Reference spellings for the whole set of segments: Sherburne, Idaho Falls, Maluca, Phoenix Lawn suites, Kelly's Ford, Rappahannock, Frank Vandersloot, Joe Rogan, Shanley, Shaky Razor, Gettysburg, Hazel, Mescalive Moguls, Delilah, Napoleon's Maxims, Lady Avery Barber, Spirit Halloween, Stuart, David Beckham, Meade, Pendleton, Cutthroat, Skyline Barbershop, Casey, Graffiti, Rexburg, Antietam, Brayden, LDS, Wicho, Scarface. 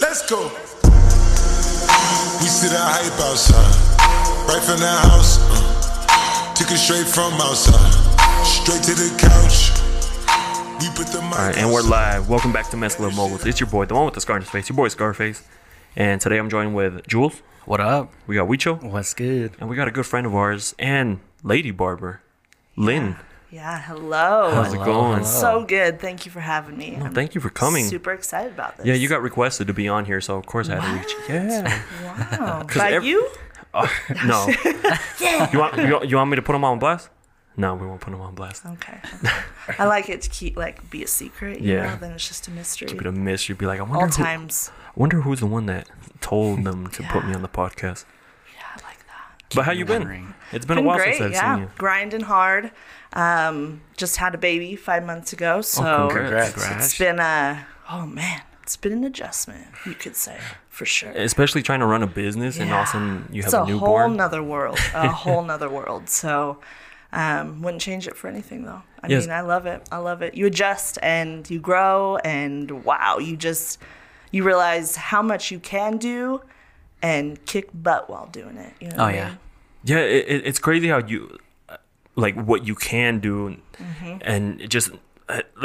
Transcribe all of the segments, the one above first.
Let's go. We see the hype outside, right from the house. Took it straight from outside, straight to the couch. We put the mic. All right, and we're live. Welcome back to Mescalive Moguls. It's your boy, the one with the scar on his face. Your boy Scarface. And today I'm joined with Jules. What up? We got Wicho. What's good? And we got a good friend of ours and Lady Barber, Lynn. Yeah, hello. How's it going? So good. Thank you for having me. No, thank you for coming. Super excited about this. Yeah, you got requested to be on here, so of course I had to reach you. Yeah. Wow. By you? No. You want me to put them on blast? No, we won't put them on blast. Okay. I like it to keep be a secret. You know, then it's just a mystery. Keep it a mystery. Be like, I wonder who's the one that told them to put me on the podcast. Yeah, I like that. But how you been? It's been a while great, since I've seen you. Grinding hard. Just had a baby 5 months ago, so congrats. It's been it's been an adjustment, you could say, for sure. Especially trying to run a business and also you have a newborn. It's a whole nother world. So wouldn't change it for anything though. I mean, I love it. You adjust and you grow and you realize how much you can do and kick butt while doing it. You know what I mean? Yeah, it's crazy how you what you can do, and it just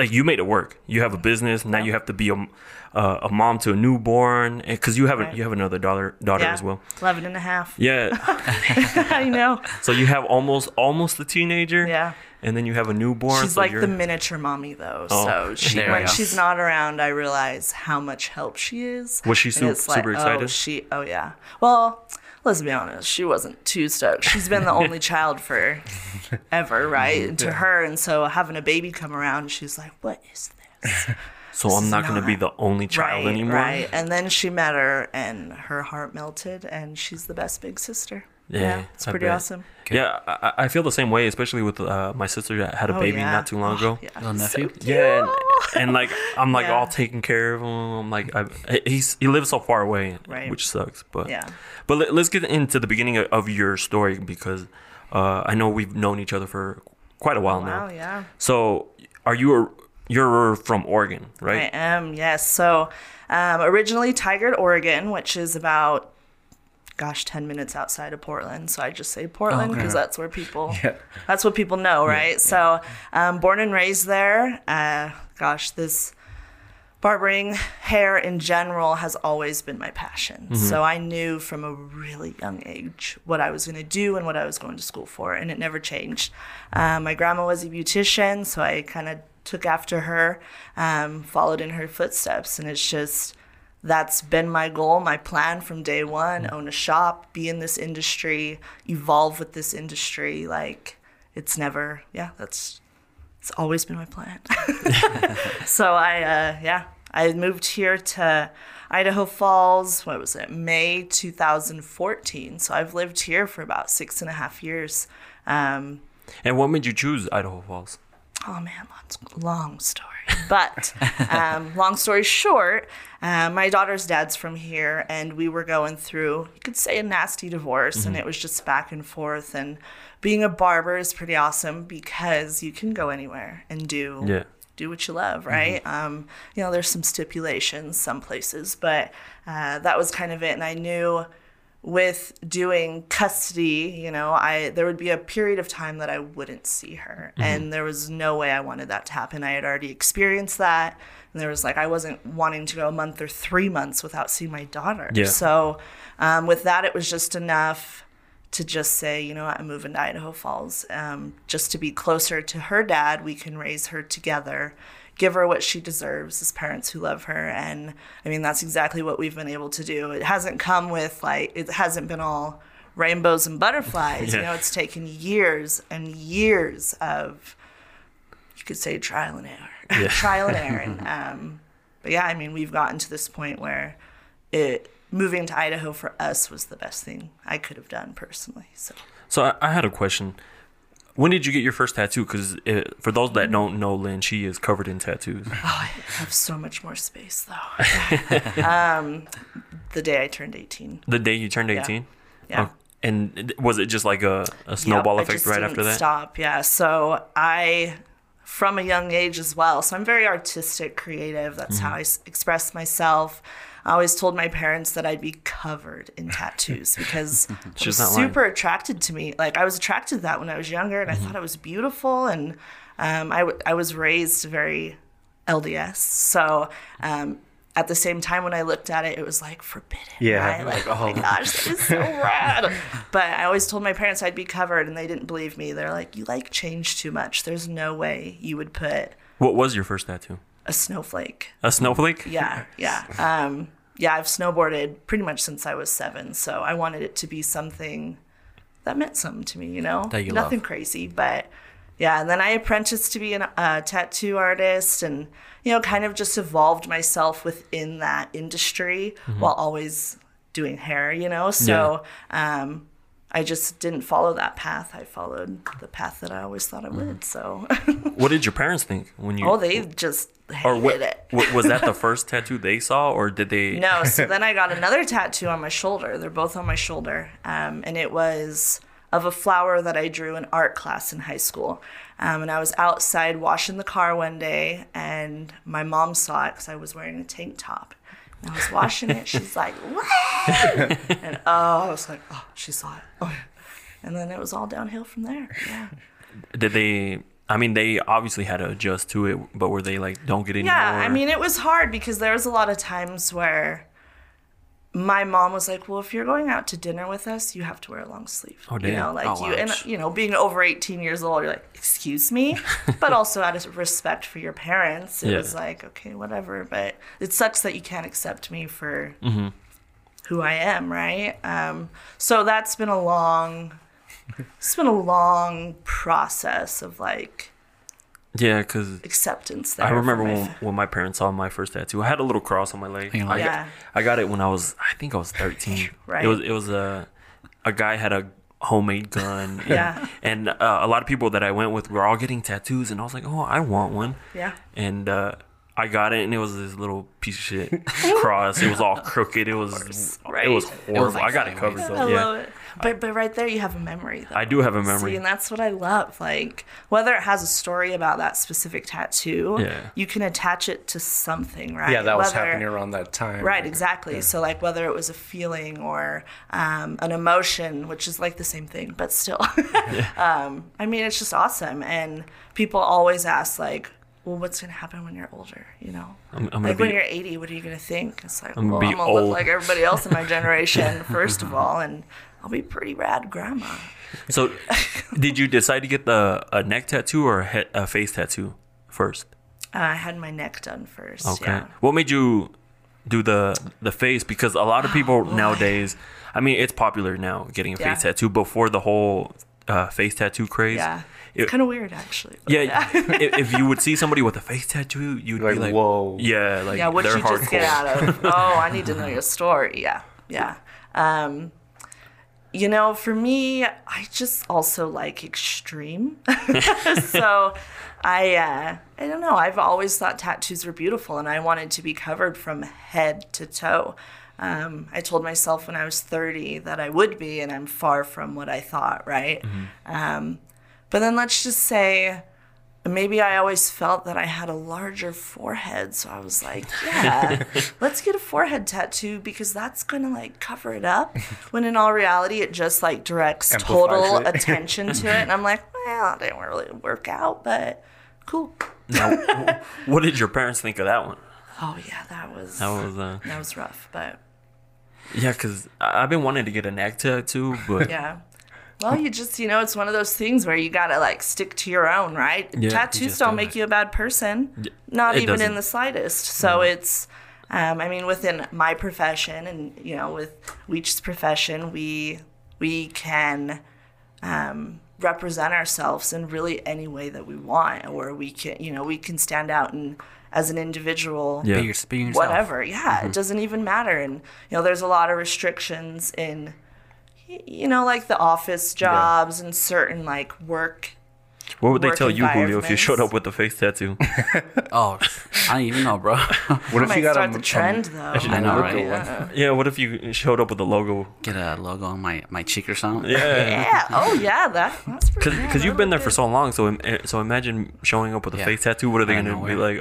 you made it work. You have a business now. You have to be a mom to a newborn because you have another daughter as well, 11 and a half. Yeah, I know. So you have almost the teenager. Yeah, and then you have a newborn. She's the miniature mommy though. Oh, so when she's not around, I realize how much help she is. Was she super excited? Oh yeah. Well, let's be honest, she wasn't too stoked. She's been the only child for ever, right? And to her, and so having a baby come around, she's like, what is this? So I'm not going to be the only child anymore? Right, and then she met her, and her heart melted, and she's the best big sister. Yeah, it's pretty awesome. Okay. Yeah, I feel the same way, especially with my sister that had a baby not too long ago. Yeah. Little nephew. So I'm all taken care of him. I'm like, he lives so far away, which sucks. But let's get into the beginning of your story because I know we've known each other for quite a while now. Wow, yeah. So you're from Oregon, right? I am, yes. So originally Tigard, Oregon, which is about 10 minutes outside of Portland. So I just say Portland because that's where people, that's what people know, right? Yeah. So born and raised there. This barbering hair in general has always been my passion. Mm-hmm. So I knew from a really young age what I was going to do and what I was going to school for, and it never changed. My grandma was a beautician, so I kind of took after her, followed in her footsteps, and it's just... that's been my goal, my plan from day one. Mm-hmm. Own a shop, be in this industry, evolve with this industry. It's always been my plan. So I moved here to Idaho Falls, May 2014. So I've lived here for about 6.5 years. And what made you choose Idaho Falls? Oh man, long story. But long story short, my daughter's dad's from here, and we were going through, you could say, a nasty divorce, and it was just back and forth. And being a barber is pretty awesome because you can go anywhere and do what you love, right? There's some stipulations some places, but that was kind of it. And I knew with doing custody, there would be a period of time that I wouldn't see her. And there was no way I wanted that to happen. I had already experienced that. And there was I wasn't wanting to go a month or 3 months without seeing my daughter. Yeah. So with that, it was just enough to just say, I'm moving to Idaho Falls just to be closer to her dad. We can raise her together, give her what she deserves as parents who love her. And I mean, that's exactly what we've been able to do. It hasn't come with it hasn't been all rainbows and butterflies. Yeah. It's taken years and years of, you could say, trial and error. Yeah. Trial and error. And, we've gotten to this point where moving to Idaho for us was the best thing I could have done personally. So I had a question. When did you get your first tattoo? Because for those that don't know Lynn, she is covered in tattoos. Oh, I have so much more space, though. The day I turned 18. The day you turned 18? Yeah. Oh, and was it just a snowball effect right after that? Stop, yeah. So I, from a young age as well. So I'm very artistic, creative. That's how I express myself. I always told my parents that I'd be covered in tattoos because it was super attracted to me. Like, I was attracted to that when I was younger, and I thought it was beautiful. And I was raised very LDS. So at the same time, when I looked at it, it was like forbidden. Yeah. Right? Like, oh my gosh, that is so rad. But I always told my parents I'd be covered, and they didn't believe me. They're like, you like change too much. There's no way you would put. What was your first tattoo? A snowflake. A snowflake? Yeah. Yeah. Yeah, I've snowboarded pretty much since I was 7, so I wanted it to be something that meant something to me, you know? That you love. Nothing crazy, but yeah. And then I apprenticed to be a tattoo artist and, you know, kind of just evolved myself within that industry while always doing hair, you know? So I just didn't follow that path. I followed the path that I always thought I would, so. What did your parents think when you? Oh, they just hated it. Was that the first tattoo they saw, or did they? No, so then I got another tattoo on my shoulder. They're both on my shoulder, and it was of a flower that I drew in art class in high school. And I was outside washing the car one day, and my mom saw it because I was wearing a tank top. I was washing it. She's like, what? And I was like, oh, she saw it. Oh. And then it was all downhill from there. Yeah. Did they, I mean, they obviously had to adjust to it, but were they like, don't get any more? I mean, it was hard because there was a lot of times where my mom was like, well, if you're going out to dinner with us, you have to wear a long sleeve. Oh, damn. You know, like and, you know, being over 18 years old, you're like, excuse me? But also out of respect for your parents, it was like, okay, whatever. But it sucks that you can't accept me for who I am, right? So that's been a long, it's been a long process of like, because acceptance there. I remember when my parents saw my first tattoo. I had a little cross on my leg. I got it when I think I was 13. Right. It was a guy had a homemade gun. And a lot of people that I went with were all getting tattoos, and I was like, oh, I want one. Yeah. And I got it, and it was this little piece of shit cross. It was all crooked. It was horrible. It was like, I got it covered though. I love it. But right there, you have a memory, though. I do have a memory. See, and that's what I love. Like, whether it has a story about that specific tattoo, you can attach it to something, right? Yeah, that was happening around that time. Right, exactly. Yeah. So, like, whether it was a feeling or an emotion, which is, like, the same thing, but still. I mean, it's just awesome. And people always ask, like, well, what's going to happen when you're older, you know? I'm like, when you're 80, what are you going to think? It's like, I'm going to look like everybody else in my generation, first of all, and I'll be pretty rad grandma. So did you decide to get a neck tattoo or a face tattoo first? I had my neck done first. Okay. Yeah. What made you do the face? Because a lot of people nowadays, I mean, it's popular now getting a face tattoo before the whole face tattoo craze. Yeah. It's kind of weird, actually. Yeah. If you would see somebody with a face tattoo, you'd be like, whoa. Yeah. Like, yeah, what did you hardcore. Just get out of? Oh, I need to know your story. Yeah. Yeah. You know, for me, I just also like extreme. So I don't know. I've always thought tattoos were beautiful, and I wanted to be covered from head to toe. I told myself when I was 30 that I would be, and I'm far from what I thought, right? But then let's just say maybe I always felt that I had a larger forehead, so I was like, yeah, let's get a forehead tattoo because that's going to, like, cover it up, when in all reality it just, like, directs total attention to it. And I'm like, well, it didn't really work out, but cool. Now, what did your parents think of that one? Oh, yeah, that was rough, but. Yeah, because I've been wanting to get a neck tattoo, but. Yeah. Well, you just, you know, it's one of those things where you got to, like, stick to your own, right? Yeah, tattoos don't make you a bad person, not even in the slightest. So it's, I mean, within my profession and, you know, with Weech's profession, we can represent ourselves in really any way that we want, or we can, you know, we can stand out and as an individual, be whatever. Yeah, it doesn't even matter. And, you know, there's a lot of restrictions in, you know, like the office jobs and certain, like, work What would they tell you, Julio, if you showed up with the face tattoo? Oh, I don't even know, bro. What if you got start the trend, though? I know, right? Yeah. Yeah, what if you showed up with a logo? Get a logo on my cheek or something? Yeah. Yeah. Oh, yeah, that's pretty good. Because you've been there for so long, so imagine showing up with a face tattoo. What are they going to be like?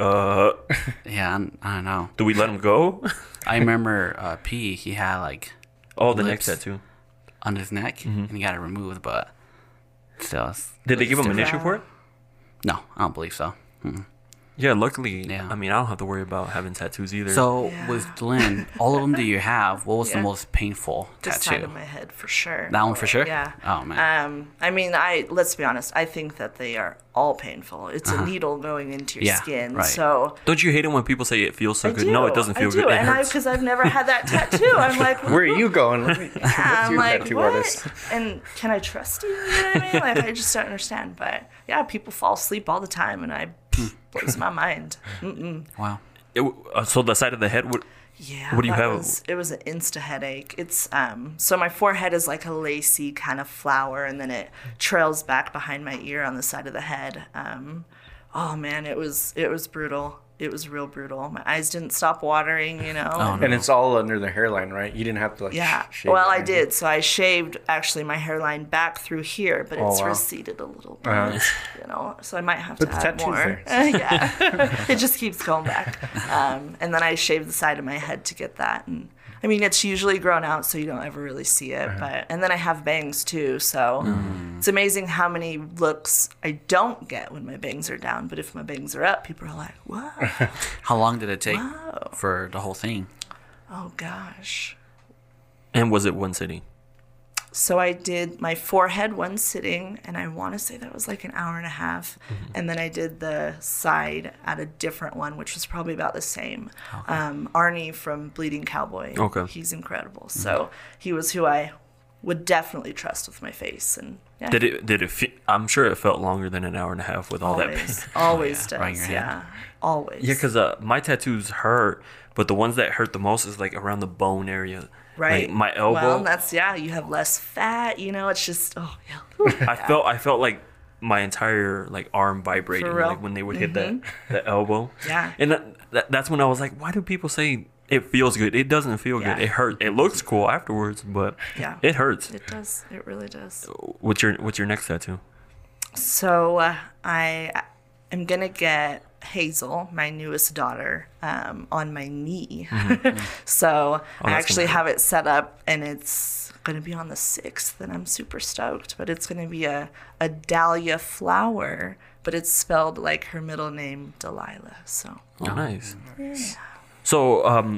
Yeah, I don't know. Do we let him go? I remember P, he had like... Oh, the neck tattoo. On his neck, and he got it removed, but... So did they give him an issue for it? No, I don't believe so. Mm-mm. Yeah, luckily, I mean, I don't have to worry about having tattoos either. So with Lynn, all of them that you have, what was the most painful tattoo? This side of my head, for sure. That one for sure? Yeah. Oh, man. I mean, let's be honest. I think that they are all painful. It's a needle going into your skin. Right. So don't you hate it when people say it feels so good? No, it doesn't feel good. And because I've never had that tattoo. I'm like, where are you going? What's your tattoo artist? And can I trust you? You know what I mean? Like, I just don't understand. But yeah, people fall asleep all the time, and I... blows my mind. Mm-mm. Wow. So the side of the head, what do you have? It was an insta headache. It's so my forehead is like a lacy kind of flower, and then it trails back behind my ear on the side of the head. Oh man, it was brutal. It was real brutal. My eyes didn't stop watering, you know. Oh, no. And it's all under the hairline, right? You didn't have to like shave. Well, I did. So I shaved actually my hairline back through here, but it's receded a little bit, you know. So I might have to add more. Yeah. It just keeps going back. And then I shaved the side of my head to get that. And I mean, it's usually grown out, so you don't ever really see it. But and then I have bangs too, so it's amazing how many looks I don't get when my bangs are down. But if my bangs are up, people are like, "Whoa!" How long did it take for the whole thing? Oh gosh! And was it one sitting? So I did my forehead one sitting, and I want to say that was like an hour and a half. Mm-hmm. And then I did the side at a different one, which was probably about the same. Okay. Arnie from Bleeding Cowboy. Okay. He's incredible. Mm-hmm. So he was who I would definitely trust with my face. And did it I'm sure it felt longer than an hour and a half with all that pain. Always does. Right in your head. Always. Yeah, because my tattoos hurt, but the ones that hurt the most is like around the bone area. Right. Like my elbow. Well, that's, you have less fat, you know, it's just, I felt like my entire like arm vibrating like when they would hit that elbow. Yeah. And that's when I was like, why do people say it feels good? It doesn't feel good. It hurts. It looks cool afterwards, but it hurts. It does. It really does. What's your next tattoo? So I am going to get Hazel, my newest daughter, on my knee. Mm-hmm. So I actually have it set up, and it's going to be on the 6th, and I'm super stoked. But it's going to be a dahlia flower, but it's spelled like her middle name, Delilah. So nice. Yeah. So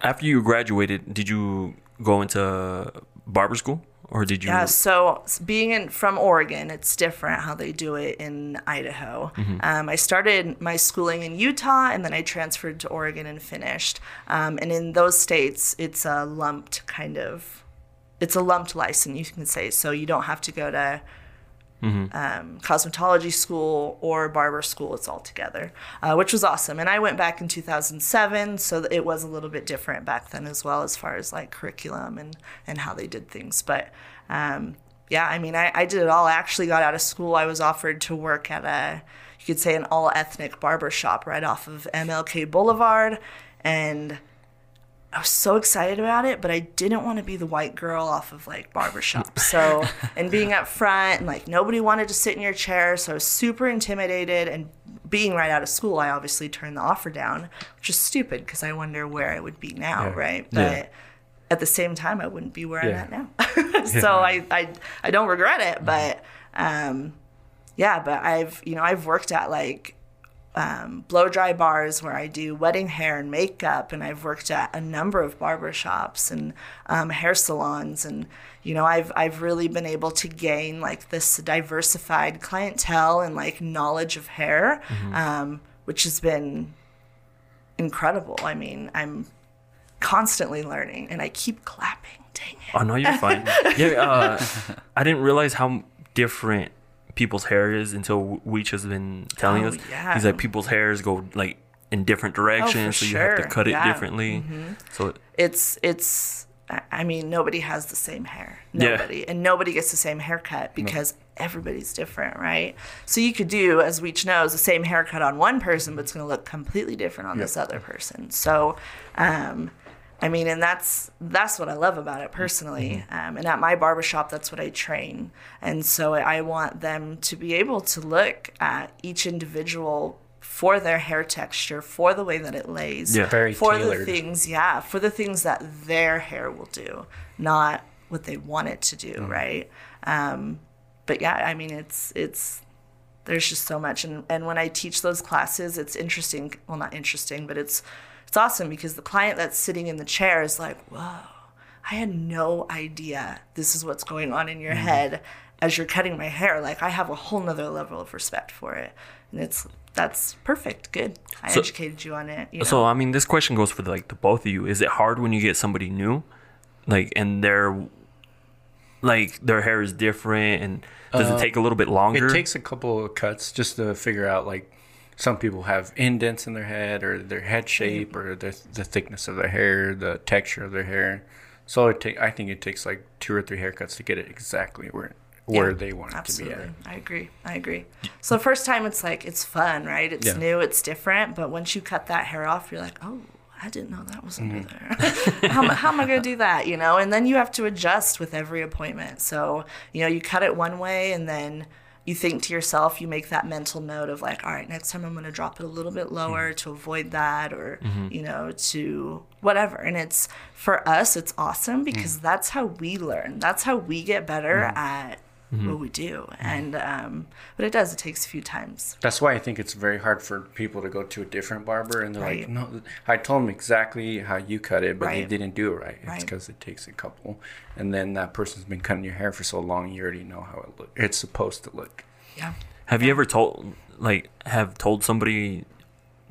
after you graduated, did you go into barber school? Or did you? Yeah, so being from Oregon, it's different how they do it in Idaho. Mm-hmm. I started my schooling in Utah, and then I transferred to Oregon and finished. And in those states, it's a lumped lumped license, you can say. So you don't have to go to cosmetology school or barber school. It's all together, which was awesome. And I went back in 2007, so it was a little bit different back then as well, as far as like curriculum and how they did things. But I mean, I did it all. I actually got out of school. I was offered to work at you could say an all ethnic barber shop right off of MLK Boulevard, and I was so excited about it, but I didn't want to be the white girl off of like barbershop. So, and being up front, and like nobody wanted to sit in your chair. So I was super intimidated, and being right out of school, I obviously turned the offer down, which is stupid because I wonder where I would be now. Yeah. Right. But at the same time, I wouldn't be where I'm at now. So I don't regret it, but I've worked at like, blow dry bars where I do wedding hair and makeup, and I've worked at a number of barbershops and hair salons, and you know I've really been able to gain like this diversified clientele and like knowledge of hair, which has been incredible. I mean, I'm constantly learning, and I keep clapping. Dang it! Oh no, you're fine. I didn't realize how different people's hair is until Weech has been telling us. Yeah. He's like, people's hairs go like in different directions, you have to cut it differently. Mm-hmm. So it's I mean, nobody has the same hair. Nobody. And nobody gets the same haircut because everybody's different, right? So you could do, as Weech knows, the same haircut on one person, but it's going to look completely different on this other person. So, I mean, and that's what I love about it personally. And at my barbershop, that's what I train. And so I want them to be able to look at each individual for their hair texture, for the way that it lays, for tailored. For the things that their hair will do, not what they want it to do, right? But yeah, I mean, it's there's just so much, and when I teach those classes, it's interesting. Well, not interesting, but it's awesome because the client that's sitting in the chair is like, whoa, I had no idea this is what's going on in your head as you're cutting my hair. Like, I have a whole nother level of respect for it, and that's perfect. Good. I educated you on it. You know? So, I mean, this question goes for the both of you. Is it hard when you get somebody new, and they're their hair is different, and does it take a little bit longer? It takes a couple of cuts just to figure out, some people have indents in their head, or their head shape, or the thickness of their hair, the texture of their hair. So I think it takes 2 or 3 haircuts to get it exactly where they want it to be at. I agree. So the first time it's fun, right? It's new, it's different. But once you cut that hair off, you're like, oh, I didn't know that was under there. How am I going to do that, you know? And then you have to adjust with every appointment. So, you know, you cut it one way and then you think to yourself, you make that mental note of all right, next time I'm going to drop it a little bit lower to avoid that or, you know, to whatever. And it's, for us, it's awesome because that's how we learn. That's how we get better at what we do. And but it takes a few times. That's why I think it's very hard for people to go to a different barber and they're like, no, I told them exactly how you cut it, but they didn't do it right. It's because it takes a couple, and then that person's been cutting your hair for so long, you already know how it looks. It's supposed to look. You ever told somebody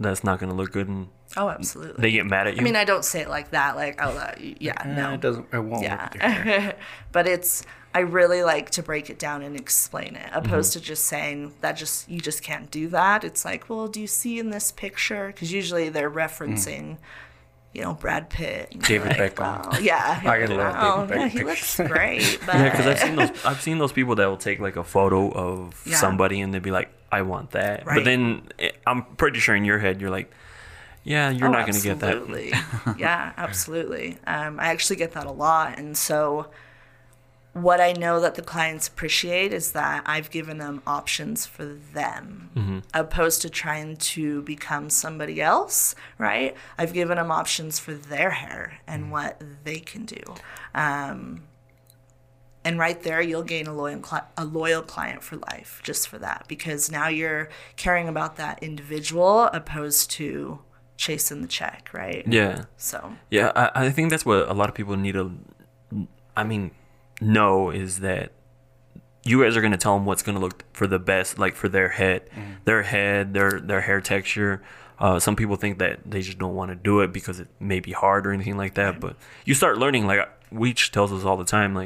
that's not going to look good and oh, absolutely. They get mad at you. I mean, I don't say it like that. No. It won't look different. But I really like to break it down and explain it, opposed to just saying that you just can't do that. It's like, well, do you see in this picture? Because usually they're referencing, you know, Brad Pitt. David Beckham. Well, I love David Beckham. He looks great. But... yeah, because I've seen those people that will take a photo of somebody and they'd be like, I want that. Right. But then I'm pretty sure in your head you're like, yeah, you're not going to get that. Yeah, absolutely. I actually get that a lot. And so what I know that the clients appreciate is that I've given them options for them, opposed to trying to become somebody else, right? I've given them options for their hair and what they can do. And right there, you'll gain a loyal client for life just for that, because now you're caring about that individual opposed to chasing the check, right? Yeah. So. Yeah, I think that's what a lot of people need to, know, is that you guys are going to tell them what's going to look for the best, for their head, their hair texture. Some people think that they just don't want to do it because it may be hard or anything like that. Right. But you start learning, Weech tells us all the time,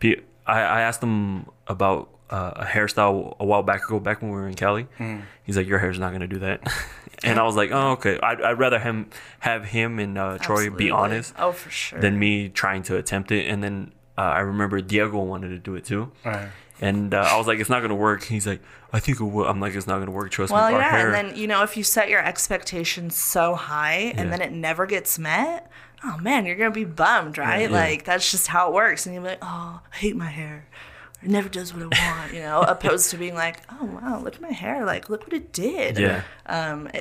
I asked him about a hairstyle a while back when we were in Cali. He's like, your hair's not going to do that. And I was like, oh, okay. I'd rather him and Troy be honest for sure, than me trying to attempt it. And then I remember Diego wanted to do it too. Right. And I was like, it's not going to work. He's like, I think it will. I'm like, it's not going to work. Trust me. Well, yeah. Hair. And then, you know, if you set your expectations so high and then it never gets met, oh man, you're going to be bummed, right? Yeah. That's just how it works. And you'll be like, oh, I hate my hair. It never does what I want, you know, opposed to being like, oh, wow, look at my hair. Look what it did. Yeah. But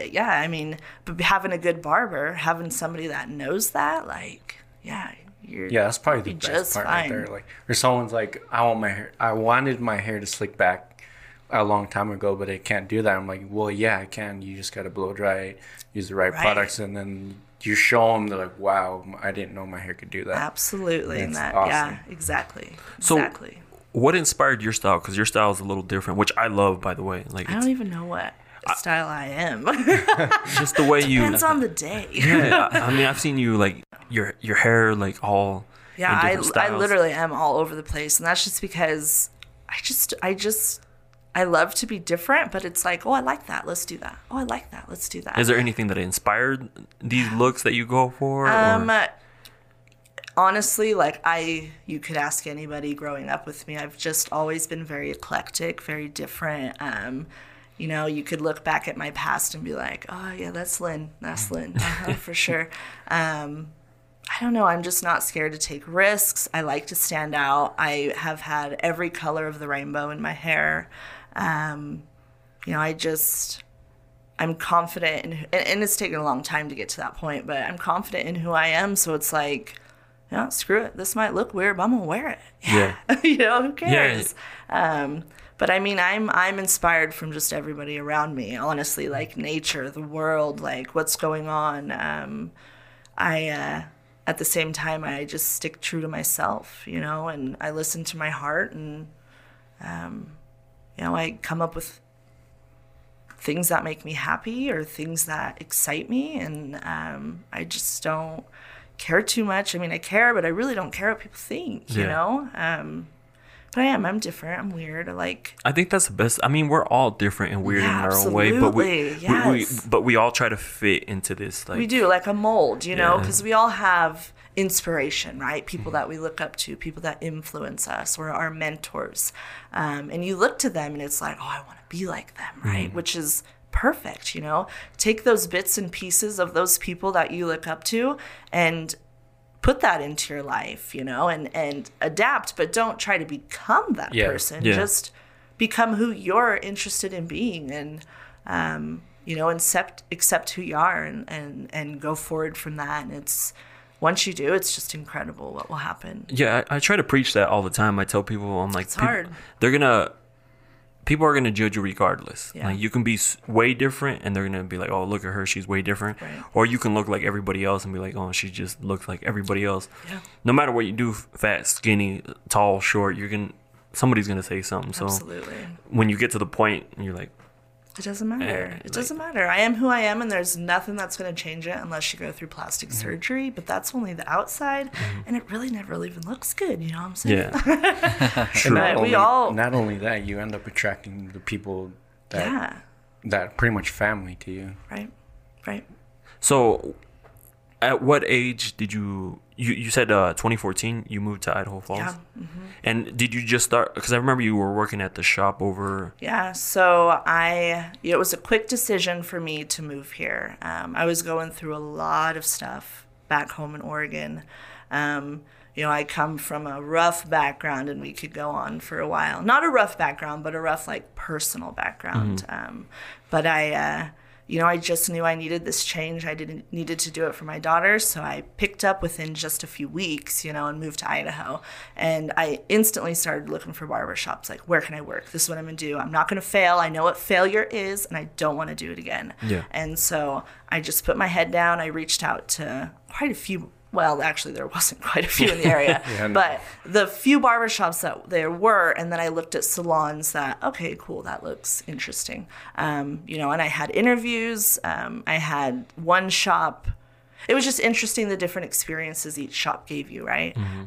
having a good barber, having somebody that knows that, that's probably the best part right there. Or someone's like, I wanted my hair to slick back a long time ago, but I can't do that. I'm like, well, yeah, I can. You just got to blow dry it, use the right products, and then you show them, they're like, wow, I didn't know my hair could do that. Absolutely. And that, awesome. Yeah, exactly. So what inspired your style? Because your style is a little different, which I love, by the way. I don't even know what style I am. Just the way depends on the day. Yeah, I've seen you your hair all. Yeah, I literally am all over the place, and that's just because I love to be different. But it's like, oh, I like that. Let's do that. Oh, I like that. Let's do that. Is there anything that inspired these looks that you go for? honestly, like you could ask anybody growing up with me, I've just always been very eclectic, very different. You know, you could look back at my past and be like, oh yeah, that's Lynn. That's Lynn, for sure. I don't know. I'm just not scared to take risks. I like to stand out. I have had every color of the rainbow in my hair. You know, I'm confident in, and it's taken a long time to get to that point, but I'm confident in who I am. So it's like, yeah, screw it. This might look weird, but I'm gonna wear it. Yeah. You know, who cares? Yeah. But I mean, I'm inspired from just everybody around me, honestly, like nature, the world, like what's going on. At the same time, I just stick true to myself, you know, and I listen to my heart, and, you know, I come up with things that make me happy or things that excite me. And I just don't care too much. I mean, I care, but I really don't care what people think, you know? But I'm different. I'm weird. I think that's the best. I mean, we're all different and weird in our own way, but we all try to fit into this. Like, we do, like a mold, you know, because we all have inspiration, right? People that we look up to, people that influence us, or our mentors. And you look to them and it's like, oh, I want to be like them, right? Which is perfect, you know? Take those bits and pieces of those people that you look up to and put that into your life, you know, and adapt, but don't try to become that person. Yeah. Just become who you're interested in being, and, you know, accept who you are, and go forward from that. And once you do, it's just incredible what will happen. Yeah. I try to preach that all the time. I tell people, I'm like, it's hard. People are going to judge you regardless. Yeah. Like, you can be way different and they're going to be like, oh, look at her, she's way different. Right. Or you can look like everybody else and be like, oh, she just looks like everybody else. Yeah. No matter what you do, fat, skinny, tall, short, somebody's going to say something. So absolutely. When you get to the point, you're like, it doesn't matter. It doesn't matter. I am who I am, and there's nothing that's going to change it unless you go through plastic surgery, but that's only the outside, and it really never even looks good, you know what I'm saying? Yeah. True. Not only that, you end up attracting the people that are pretty much family to you. Right, right. So at what age did you said 2014 you moved to Idaho Falls? Yeah. Mm-hmm. And did you just start, because I remember you were working at the shop over. Yeah, so it was a quick decision for me to move here. I was going through a lot of stuff back home in Oregon. You know, I come from a rough background, and we could go on for a while. Not a rough background, but a rough, like, personal background. Mm-hmm. But you know, I just knew I needed this change. I needed to do it for my daughter. So I picked up within just a few weeks, you know, and moved to Idaho. And I instantly started looking for barbershops. Like, where can I work? This is what I'm going to do. I'm not going to fail. I know what failure is, and I don't want to do it again. Yeah. And so I just put my head down. I reached out to quite a few. Well, actually, there wasn't quite a few in the area, but the few barbershops that there were, and then I looked at salons that, okay, cool, that looks interesting. You know, and I had interviews. I had one shop. It was just interesting the different experiences each shop gave you, right? Mm-hmm.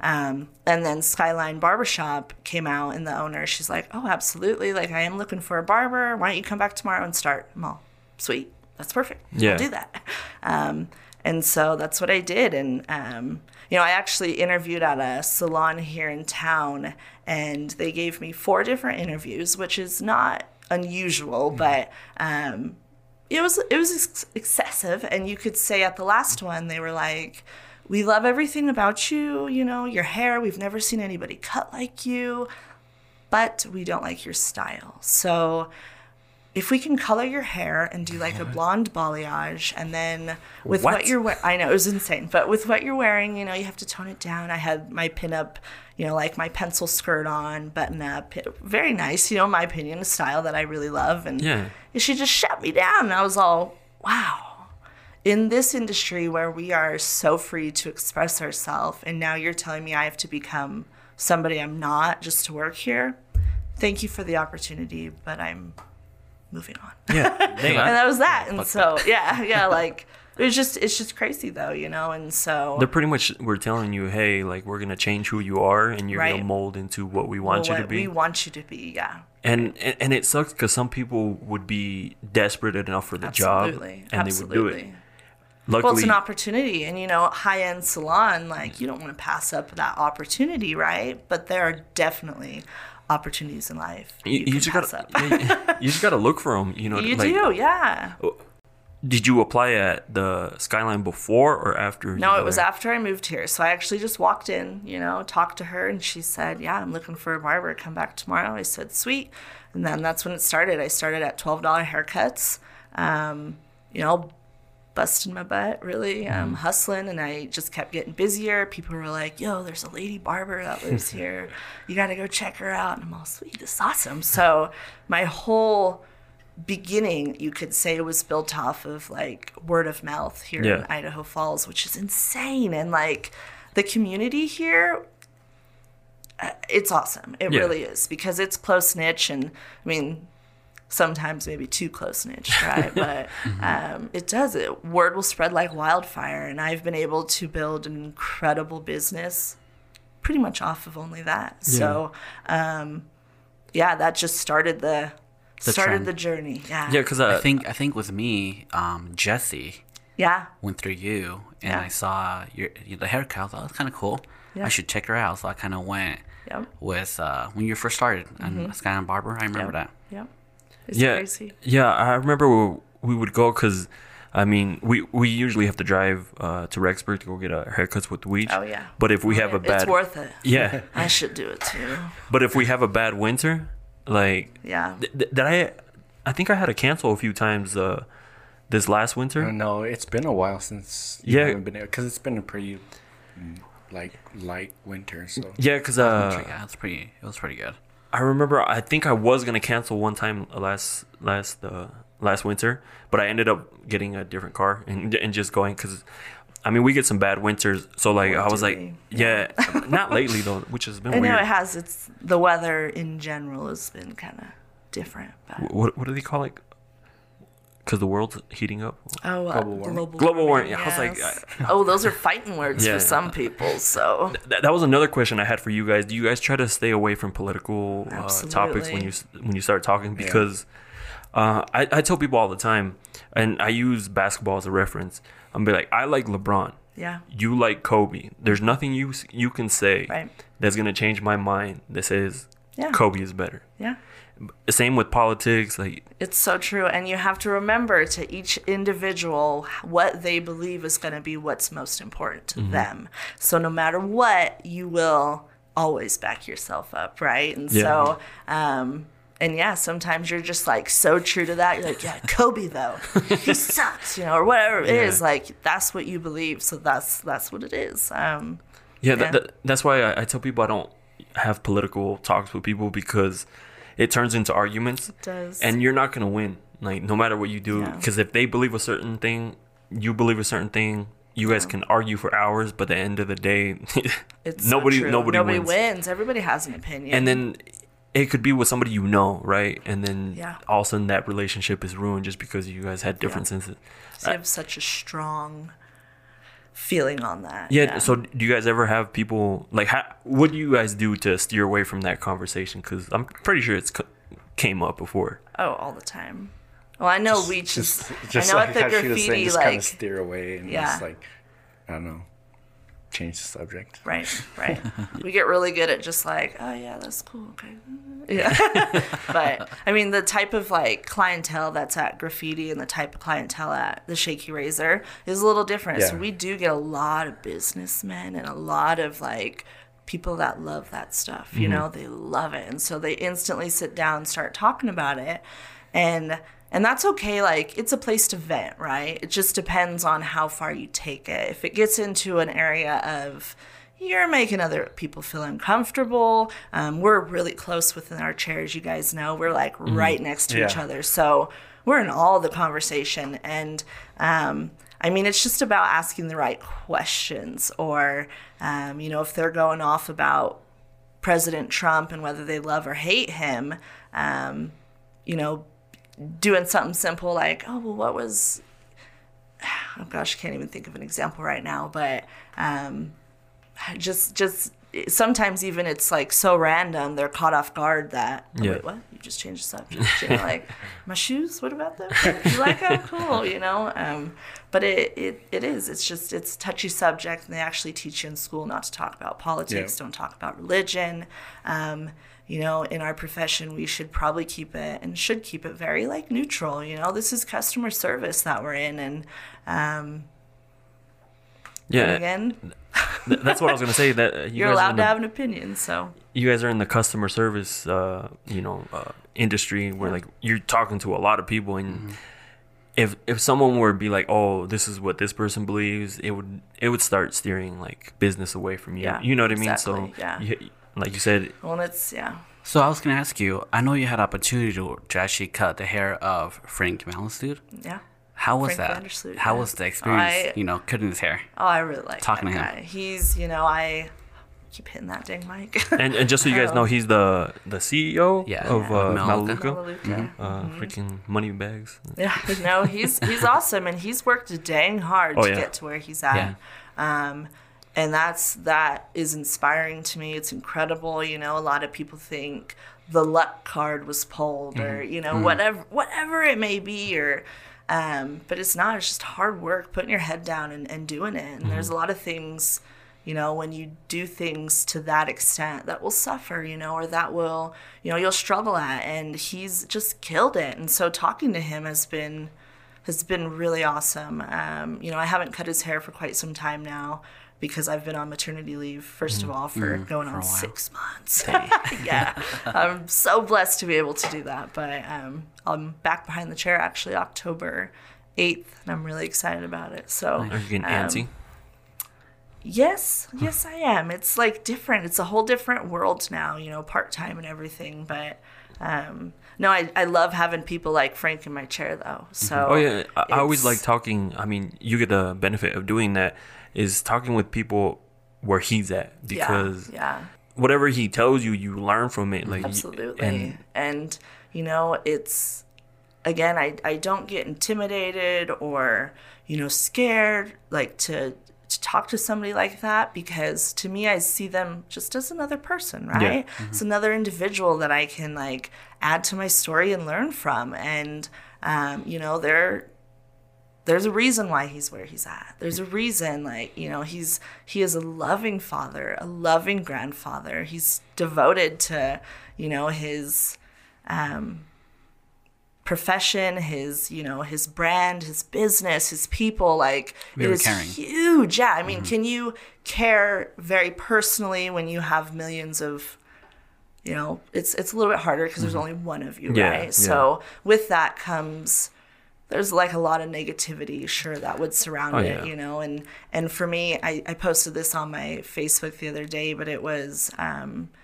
And then Skyline Barbershop came out, and the owner, she's like, oh, absolutely. Like, I am looking for a barber. Why don't you come back tomorrow and start? I'm all, sweet. That's perfect. Yeah. I'll do that. And so that's what I did. And, you know, I actually interviewed at a salon here in town, and they gave me 4 different interviews, which is not unusual, but it was excessive. And you could say at the last one, they were like, we love everything about you, you know, your hair. We've never seen anybody cut like you, but we don't like your style. So if we can color your hair and do like a blonde balayage, and then with what you're wearing, I know it was insane, but with what you're wearing, you know, you have to tone it down. I had my pinup, you know, like my pencil skirt on, button up, very nice, you know, in my opinion, a style that I really love. And she just shut me down. And I was all, wow. In this industry where we are so free to express ourselves, and now you're telling me I have to become somebody I'm not just to work here. Thank you for the opportunity, but I'm moving on. Yeah. And that was that. And so, yeah, like, it's just crazy though, you know? And so they're pretty much, we're telling you, hey, like, we're going to change who you are, and you're going to mold into what we want you to be. We want you to be, yeah. And it sucks because some people would be desperate enough for the job, and they would do it. Luckily, well, it's an opportunity, and, you know, high-end salon, like, you don't want to pass up that opportunity, right? But there are definitely opportunities in life you just gotta look for them, you know. You like, do, yeah. Did you apply at the Skyline before or after? No, it was after I moved here. So I actually just walked in, you know, talked to her, and she said, yeah, I'm looking for a barber. Come back tomorrow. I said, sweet. And then that's when it started. I started at $12 haircuts, you know, busting my butt, really, hustling. And I just kept getting busier. People were like, yo, there's a lady barber that lives here. You got to go check her out. And I'm all, sweet, this is awesome. So my whole beginning, you could say, it was built off of like word of mouth here in Idaho Falls, which is insane. And like the community here, it's awesome. It really is, because it's close niche, and I mean sometimes maybe too close niche, right? But word will spread like wildfire, and I've been able to build an incredible business pretty much off of only that. So that just started the journey. Yeah. Yeah, because I think with me, Jesse went through you, and I saw the haircut. I thought that was kind of cool. Yeah. I should check her out. So I kind of went with when you first started on Skyline Barber. I remember that. Yeah. It's crazy. Yeah, I remember we would go, because I mean, we usually have to drive to Rexburg to go get haircuts with Wicho. Oh, yeah. But if we have a bad... It's worth it. Yeah. I should do it, too. But if we have a bad winter... Like, yeah, I think I had to cancel a few times this last winter. No, it's been a while since you haven't been, because it's been a pretty like light winter. So yeah, because it was pretty good. I remember I think I was gonna cancel one time last winter, but I ended up getting a different car and just going, because I mean, we get some bad winters, so like I was like, not lately though, which has been weird. I know it has. It's the weather in general has been kind of different. But. What do they call it? Because the world's heating up. Oh, global warming. Yes. I was like, those are fighting words for some people. So that was another question I had for you guys. Do you guys try to stay away from political topics when you start talking? Because I tell people all the time, and I use basketball as a reference. I'm gonna be like, I like LeBron. Yeah. You like Kobe. There's nothing you can say that's gonna change my mind that says Kobe is better. Yeah. Same with politics. Like, it's so true, and you have to remember, to each individual, what they believe is gonna be what's most important to them. So no matter what, you will always back yourself up, right? And so. And yeah, sometimes you're just like so true to that. You're like, yeah, Kobe though, he sucks, you know, or whatever it is. Like, that's what you believe, so that's what it is. That's why I tell people I don't have political talks with people, because it turns into arguments. It does, and you're not gonna win. Like, no matter what you do, because if they believe a certain thing, you believe a certain thing. You guys can argue for hours, but at the end of the day, it's nobody wins. Everybody has an opinion, and then. It could be with somebody you know, right? And then all of a sudden that relationship is ruined just because you guys had differences. So I have such a strong feeling on that. Yeah. So do you guys ever have people, like, what do you guys do to steer away from that conversation? Because I'm pretty sure it's came up before. Oh, all the time. Well, I know I know like at the graffiti, saying, just like, kind of steer away and just like, I don't know. Change the subject. Right. We get really good at just like, oh yeah, that's cool. Okay. Yeah. But I mean, the type of like clientele that's at graffiti and the type of clientele at the Shaky Razor is a little different. Yeah. So we do get a lot of businessmen and a lot of like people that love that stuff, you know, they love it. And so they instantly sit down and start talking about it. And that's okay. Like, it's a place to vent, right? It just depends on how far you take it. If it gets into an area of you're making other people feel uncomfortable, we're really close within our chairs, you guys know. We're like right next to each other. So we're in all the conversation. And I mean, it's just about asking the right questions, or, you know, if they're going off about President Trump and whether they love or hate him, you know, doing something simple like, oh, well, what was, oh gosh, I can't even think of an example right now, but just sometimes even it's like so random they're caught off guard that wait, what, you just changed the subject, you know, like my shoes, what about them, you like them, cool, you know. But it's touchy subject, and they actually teach you in school not to talk about politics, don't talk about religion. You know, in our profession, we should probably keep it and should keep it very like neutral. You know, this is customer service that we're in, and that's what I was gonna say. That you're allowed to have an opinion. So you guys are in the customer service, industry where like you're talking to a lot of people, and if someone were to be like, oh, this is what this person believes, it would start steering like business away from you. Yeah, you know what exactly, I mean? So like you said, well, it's So I was gonna ask you. I know you had opportunity to actually cut the hair of Frank Vandersloot. Yeah. How was that? How was the experience? Cutting his hair. Oh, I really like talking to him. He's, I keep hitting that dang mic. And just so you guys know, he's the CEO of Maluca. Freaking money bags. Yeah. No, he's awesome, and he's worked dang hard to get to where he's at. Yeah. And that is inspiring to me. It's incredible. You know, a lot of people think the luck card was pulled or, whatever it may be, or, but it's not, it's just hard work, putting your head down and doing it. And there's a lot of things, when you do things to that extent that will suffer, or that will, you'll struggle at, and he's just killed it. And so talking to him has been really awesome. I haven't cut his hair for quite some time now, because I've been on maternity leave, first of all, for going on 6 months. Yeah, I'm so blessed to be able to do that. But I'm back behind the chair, actually, October 8th, and I'm really excited about it. So, are you getting antsy? Yes, I am. It's like different. It's a whole different world now, part-time and everything. But I love having people like Frank in my chair, though. So, I always like talking. I mean, you get the benefit of doing that, is talking with people where he's at, because whatever he tells you, you learn from it. Like, absolutely. And it's, again, I don't get intimidated or, scared, like to talk to somebody like that, because to me, I see them just as another person, right? Yeah. Mm-hmm. It's another individual that I can like add to my story and learn from. And, there's a reason why he's where he's at. There's a reason, he is a loving father, a loving grandfather. He's devoted to, his profession, his, his brand, his business, his people. Like, it is huge. Yeah, I mean, can you care very personally when you have millions of? It's a little bit harder because there's only one of you, right? Yeah. So with that comes. There's like a lot of negativity, sure, that would surround it, And for me, I posted this on my Facebook the other day, but it was,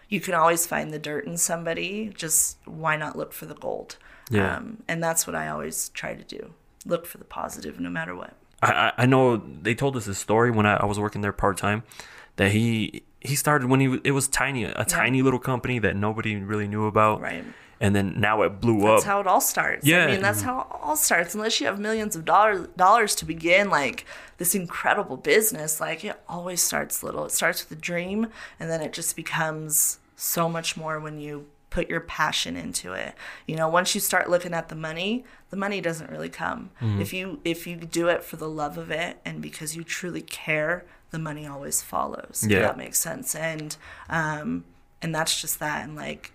you can always find the dirt in somebody, just why not look for the gold? Yeah. And that's what I always try to do, look for the positive no matter what. I know they told us a story when I was working there part-time, that he started when it was tiny, a tiny little company that nobody really knew about. Right. And then now it blew up. That's how it all starts. Yeah. I mean, that's how it all starts. Unless you have millions of dollars to begin, like, this incredible business, like, it always starts little. It starts with a dream, and then it just becomes so much more when you put your passion into it. Once you start looking at the money doesn't really come. Mm-hmm. If you do it for the love of it and because you truly care, the money always follows. Yeah. If that makes sense. And that's just that. And, like,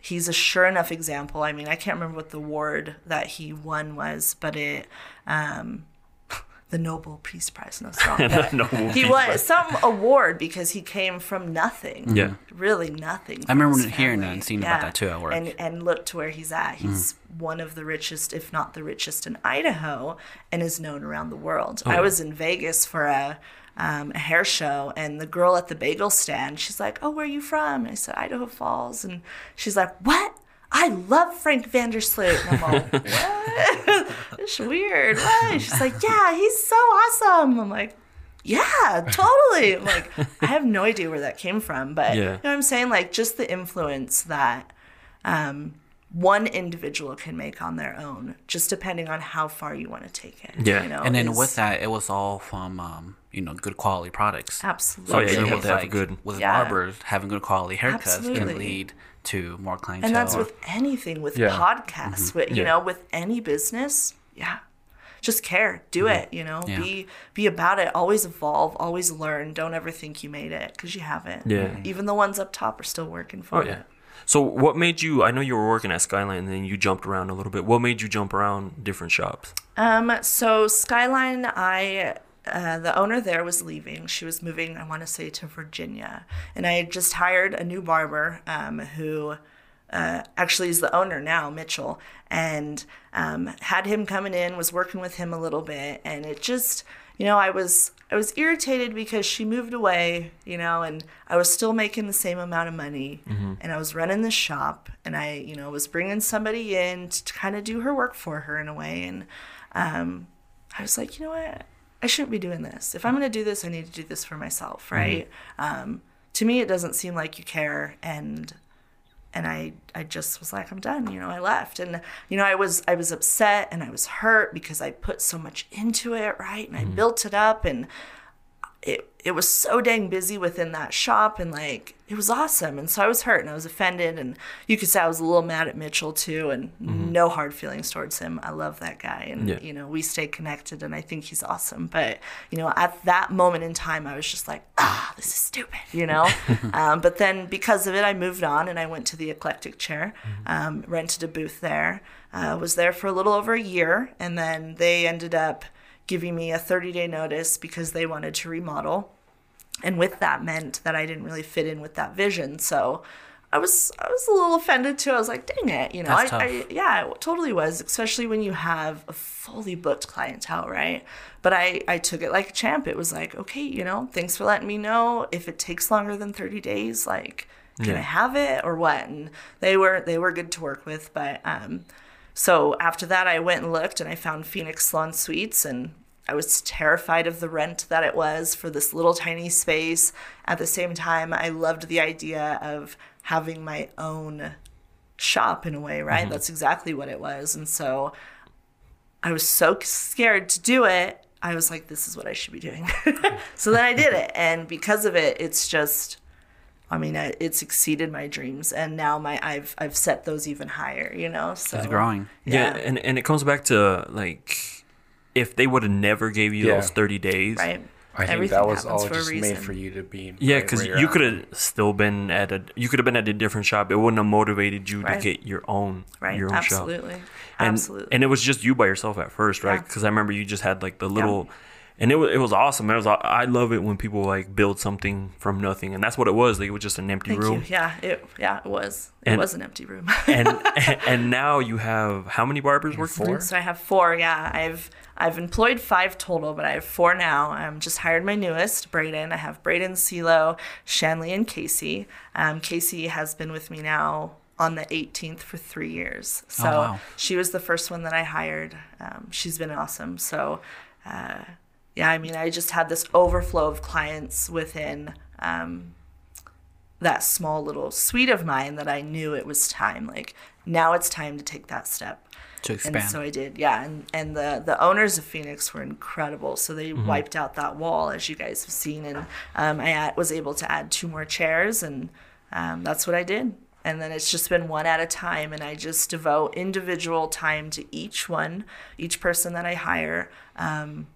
he's a sure enough example. I mean, I can't remember what the award that he won was, but it, the Nobel Peace Prize. No, stop. He won some award because he came from nothing. Yeah. Really nothing. I remember hearing that and seeing about that too at work. And look to where he's at. He's one of the richest, if not the richest, in Idaho, and is known around the world. Oh, I was in Vegas for a hair show, and the girl at the bagel stand, she's like, oh, where are you from? And I said, Idaho Falls. And she's like, what? I love Frank Vandersloot. And I'm like, what? It's weird. What? She's like, yeah, he's so awesome. I'm like, yeah, totally. I'm like, I have no idea where that came from, but you know what I'm saying? Like, just the influence that one individual can make on their own, just depending on how far you want to take it. Yeah. And then with that, it was all from you know, good quality products. Absolutely. So, yeah, you have to have a barber, having good quality haircuts can lead to more clientele. And that's with anything, with podcasts, with, you know, with any business. Yeah. Just care. Do it, you know. Yeah. Be about it. Always evolve. Always learn. Don't ever think you made it because you haven't. Yeah. Even the ones up top are still working for it. So what made you, I know you were working at Skyline and then you jumped around a little bit. What made you jump around different shops? So Skyline, the owner there was leaving. She was moving, I want to say, to Virginia. And I had just hired a new barber who actually is the owner now, Mitchell. And had him coming in, was working with him a little bit. And it just, you know, I was irritated because she moved away, you know, and I was still making the same amount of money. Mm-hmm. And I was running the shop. And I, you know, was bringing somebody in to kind of do her work for her in a way. And I was like, you know what? I shouldn't be doing this. If I'm going to do this, I need to do this for myself, right? Mm-hmm. To me, it doesn't seem like you care, and I just was like, I'm done. You know, I left, and you know, I was upset and I was hurt because I put so much into it, right? And I built it up, and it was so dang busy within that shop, and like it was awesome. And so I was hurt and I was offended, and you could say I was a little mad at Mitchell too, and no hard feelings towards him. I love that guy, and you know, we stay connected, and I think he's awesome. But you know, at that moment in time, I was just like, this is stupid, you know. But then because of it, I moved on and I went to the Eclectic Chair, rented a booth there, was there for a little over a year, and then they ended up giving me a 30-day notice because they wanted to remodel. And with that meant that I didn't really fit in with that vision. So I was a little offended too. I was like, dang it, you know. I totally was, especially when you have a fully booked clientele, right? But I took it like a champ. It was like, okay, you know, thanks for letting me know. If it takes longer than 30 days, like, can I have it or what? And they were good to work with, but so after that, I went and looked, and I found Phoenix Lawn Suites, and I was terrified of the rent that it was for this little tiny space. At the same time, I loved the idea of having my own shop in a way, right? Mm-hmm. That's exactly what it was. And so I was so scared to do it. I was like, this is what I should be doing. So then I did it, and because of it, it's just... I mean, it's exceeded my dreams, and now I've set those even higher, you know. So it's growing, and it comes back to like, if they would have never gave you those 30 days, right? I think everything that was all just made for you to be. Yeah, because you could have still been at a different shop. It wouldn't have motivated you to get your own absolutely. Shop. Absolutely, and it was just you by yourself at first, right? Because I remember you just had like the little. Yeah. And it was awesome. I love it when people like build something from nothing, and that's what it was. Like, it was just an empty room. It was. It was an empty room. and now you have how many barbers working? Four. So I have four. Yeah, I've employed five total, but I have four now. I'm just hired my newest, Brayden. I have Brayden, CeeLo, Shanley, and Casey. Casey has been with me now on the 18th for 3 years. So she was the first one that I hired. She's been awesome. So. Yeah, I mean, I just had this overflow of clients within that small little suite of mine that I knew it was time. Like, now it's time to take that step. To expand. And so I did, yeah. And the owners of Phoenix were incredible. So they wiped out that wall, as you guys have seen. And I was able to add two more chairs, and that's what I did. And then it's just been one at a time, and I just devote individual time to each one, each person that I hire.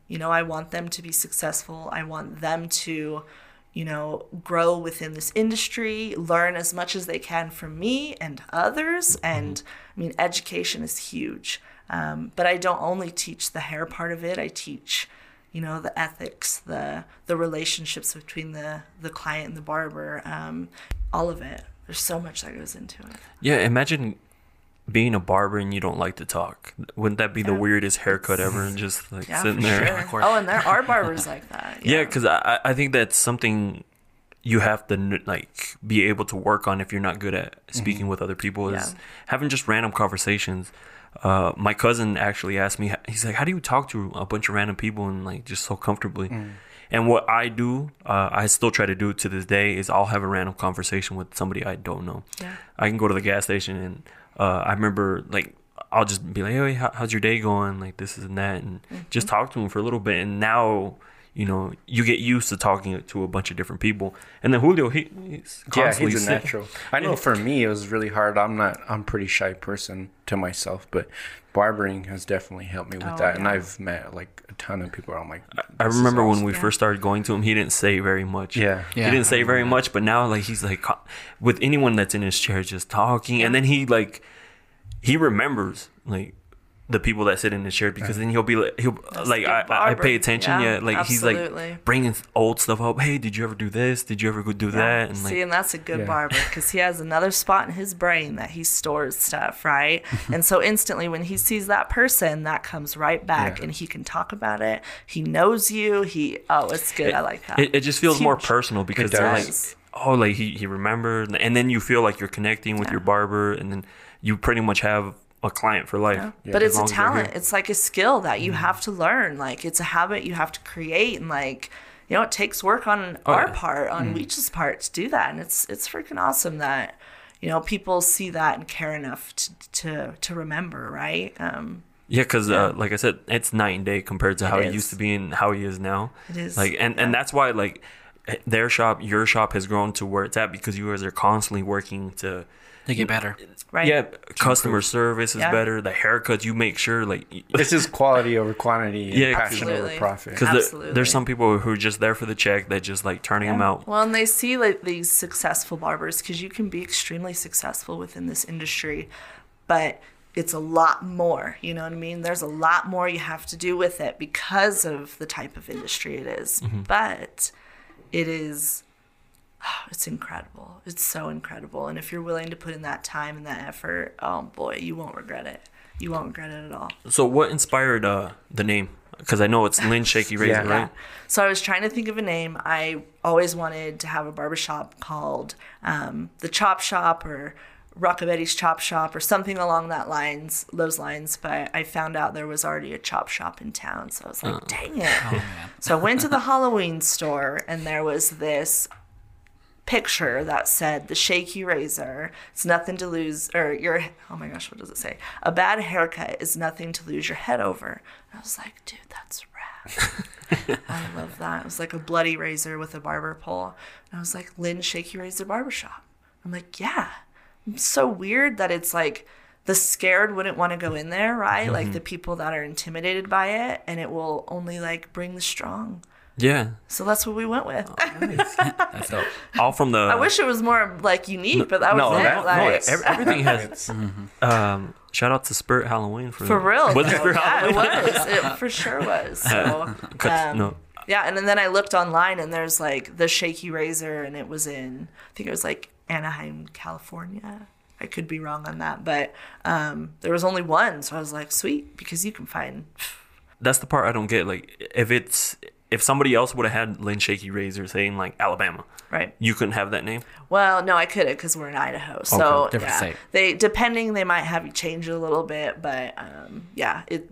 You know, I want them to be successful. I want them to, you know, grow within this industry, learn as much as they can from me and others. And I mean, education is huge. But I don't only teach the hair part of it. I teach, you know, the ethics, the relationships between the client and the barber, all of it. There's so much that goes into it. Yeah, imagine being a barber and you don't like to talk. Wouldn't that be the weirdest haircut ever? And just like sitting there. Sure. Oh, and there are barbers like that. Yeah, because I think that's something you have to like be able to work on if you're not good at speaking with other people. Is having just random conversations. My cousin actually asked me. He's like, "How do you talk to a bunch of random people and like just so comfortably?" Mm. And what I do, I still try to do to this day, is I'll have a random conversation with somebody I don't know. Yeah. I can go to the gas station and I remember, like, I'll just be like, hey, how's your day going? Like, this is and that. And just talk to them for a little bit. And now you know, you get used to talking to a bunch of different people. And then Julio, he's constantly he's a natural. I know for me, it was really hard. I'm a pretty shy person to myself, but barbering has definitely helped me with that. Yeah. And I've met like a ton of people. I'm like, I remember when we first started going to him, he didn't say very much. Yeah. He didn't say very much, but now like he's like with anyone that's in his chair, just talking. And then he remembers like the people that sit in the chair, because then he'll be like, I pay attention. Yeah, like absolutely. He's like bringing old stuff up. Hey, did you ever do this? Did you ever go do that? And see, like, and that's a good barber, because he has another spot in his brain that he stores stuff, right? And so instantly when he sees that person, that comes right back and he can talk about it. He knows you. It's good. I like that. It just feels more personal, because they're like, oh, like he remembered. And then you feel like you're connecting with your barber, and then you pretty much have a client for life. Yeah. But it's a talent. It's like a skill that you have to learn. Like, it's a habit you have to create. And like, you know, it takes work on our part, on Weech's part, to do that. And it's freaking awesome that, you know, people see that and care enough to remember, right? Like I said, it's night and day compared to how he used to be and how he is now. It is. Like, and that's why, like, their shop, your shop has grown to where it's at, because you guys are constantly working to... They get better. Right. Yeah. Customer service is better. The haircuts, you make sure, like... This is quality over quantity and passion over profit. Because there's some people who are just there for the check. They're just, like, turning them out. Well, and they see, like, these successful barbers, because you can be extremely successful within this industry, but it's a lot more. You know what I mean? There's a lot more you have to do with it because of the type of industry it is. Mm-hmm. But it is... Oh, it's incredible. It's so incredible. And if you're willing to put in that time and that effort, oh boy, you won't regret it. You won't regret it at all. So what inspired the name? Because I know it's Lynn's Shaky Razor, right? So I was trying to think of a name. I always wanted to have a barbershop called the Chop Shop or Rockabetty's Chop Shop or something along those lines, but I found out there was already a chop shop in town. So I was like, dang it. Oh, so I went to the Halloween store, and there was this picture that said the Shaky Razor, it's nothing to lose, or your, oh my gosh, what does it say? A bad haircut is nothing to lose your head over. And I was like, dude, that's rad. I love that. It was like a bloody razor with a barber pole. And I was like, Lynn's Shaky Razor Barbershop. I'm like, yeah. It's so weird that it's like the scared wouldn't want to go in there, right? Mm-hmm. Like the people that are intimidated by it, and it will only like bring the strong. Yeah. So that's what we went with. Oh, nice. That's dope. All from the... I wish it was more, like, unique, but that was it. Everything has... shout out to Spirit Halloween for... For real. Was it Spirit Halloween? It was. It for sure was. So, yeah, and then I looked online, and there's, like, the Shaky Razor, and it was in... I think it was, like, Anaheim, California. I could be wrong on that, but there was only one, so I was like, sweet, because you can find... That's the part I don't get. Like, If somebody else would have had Lynn's Shaky Razor saying, like, Alabama, right? You couldn't have that name? Well, no, I couldn't, because we're in Idaho. So, okay. Different state. They might have you change it a little bit, but,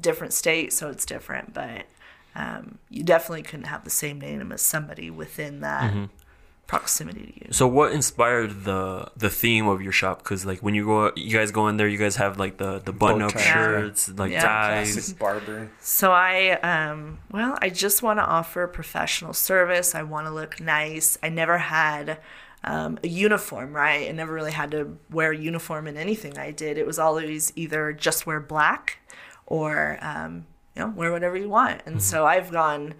different state, so it's different. But you definitely couldn't have the same name as somebody within that proximity to you. So what inspired the theme of your shop? Because, like, when you guys go in there, you guys have, like, the button-up shirts, like, ties. Classic barber. So I just want to offer professional service. I want to look nice. I never had a uniform, right? I never really had to wear a uniform in anything I did. It was always either just wear black or, wear whatever you want. And so I've gone...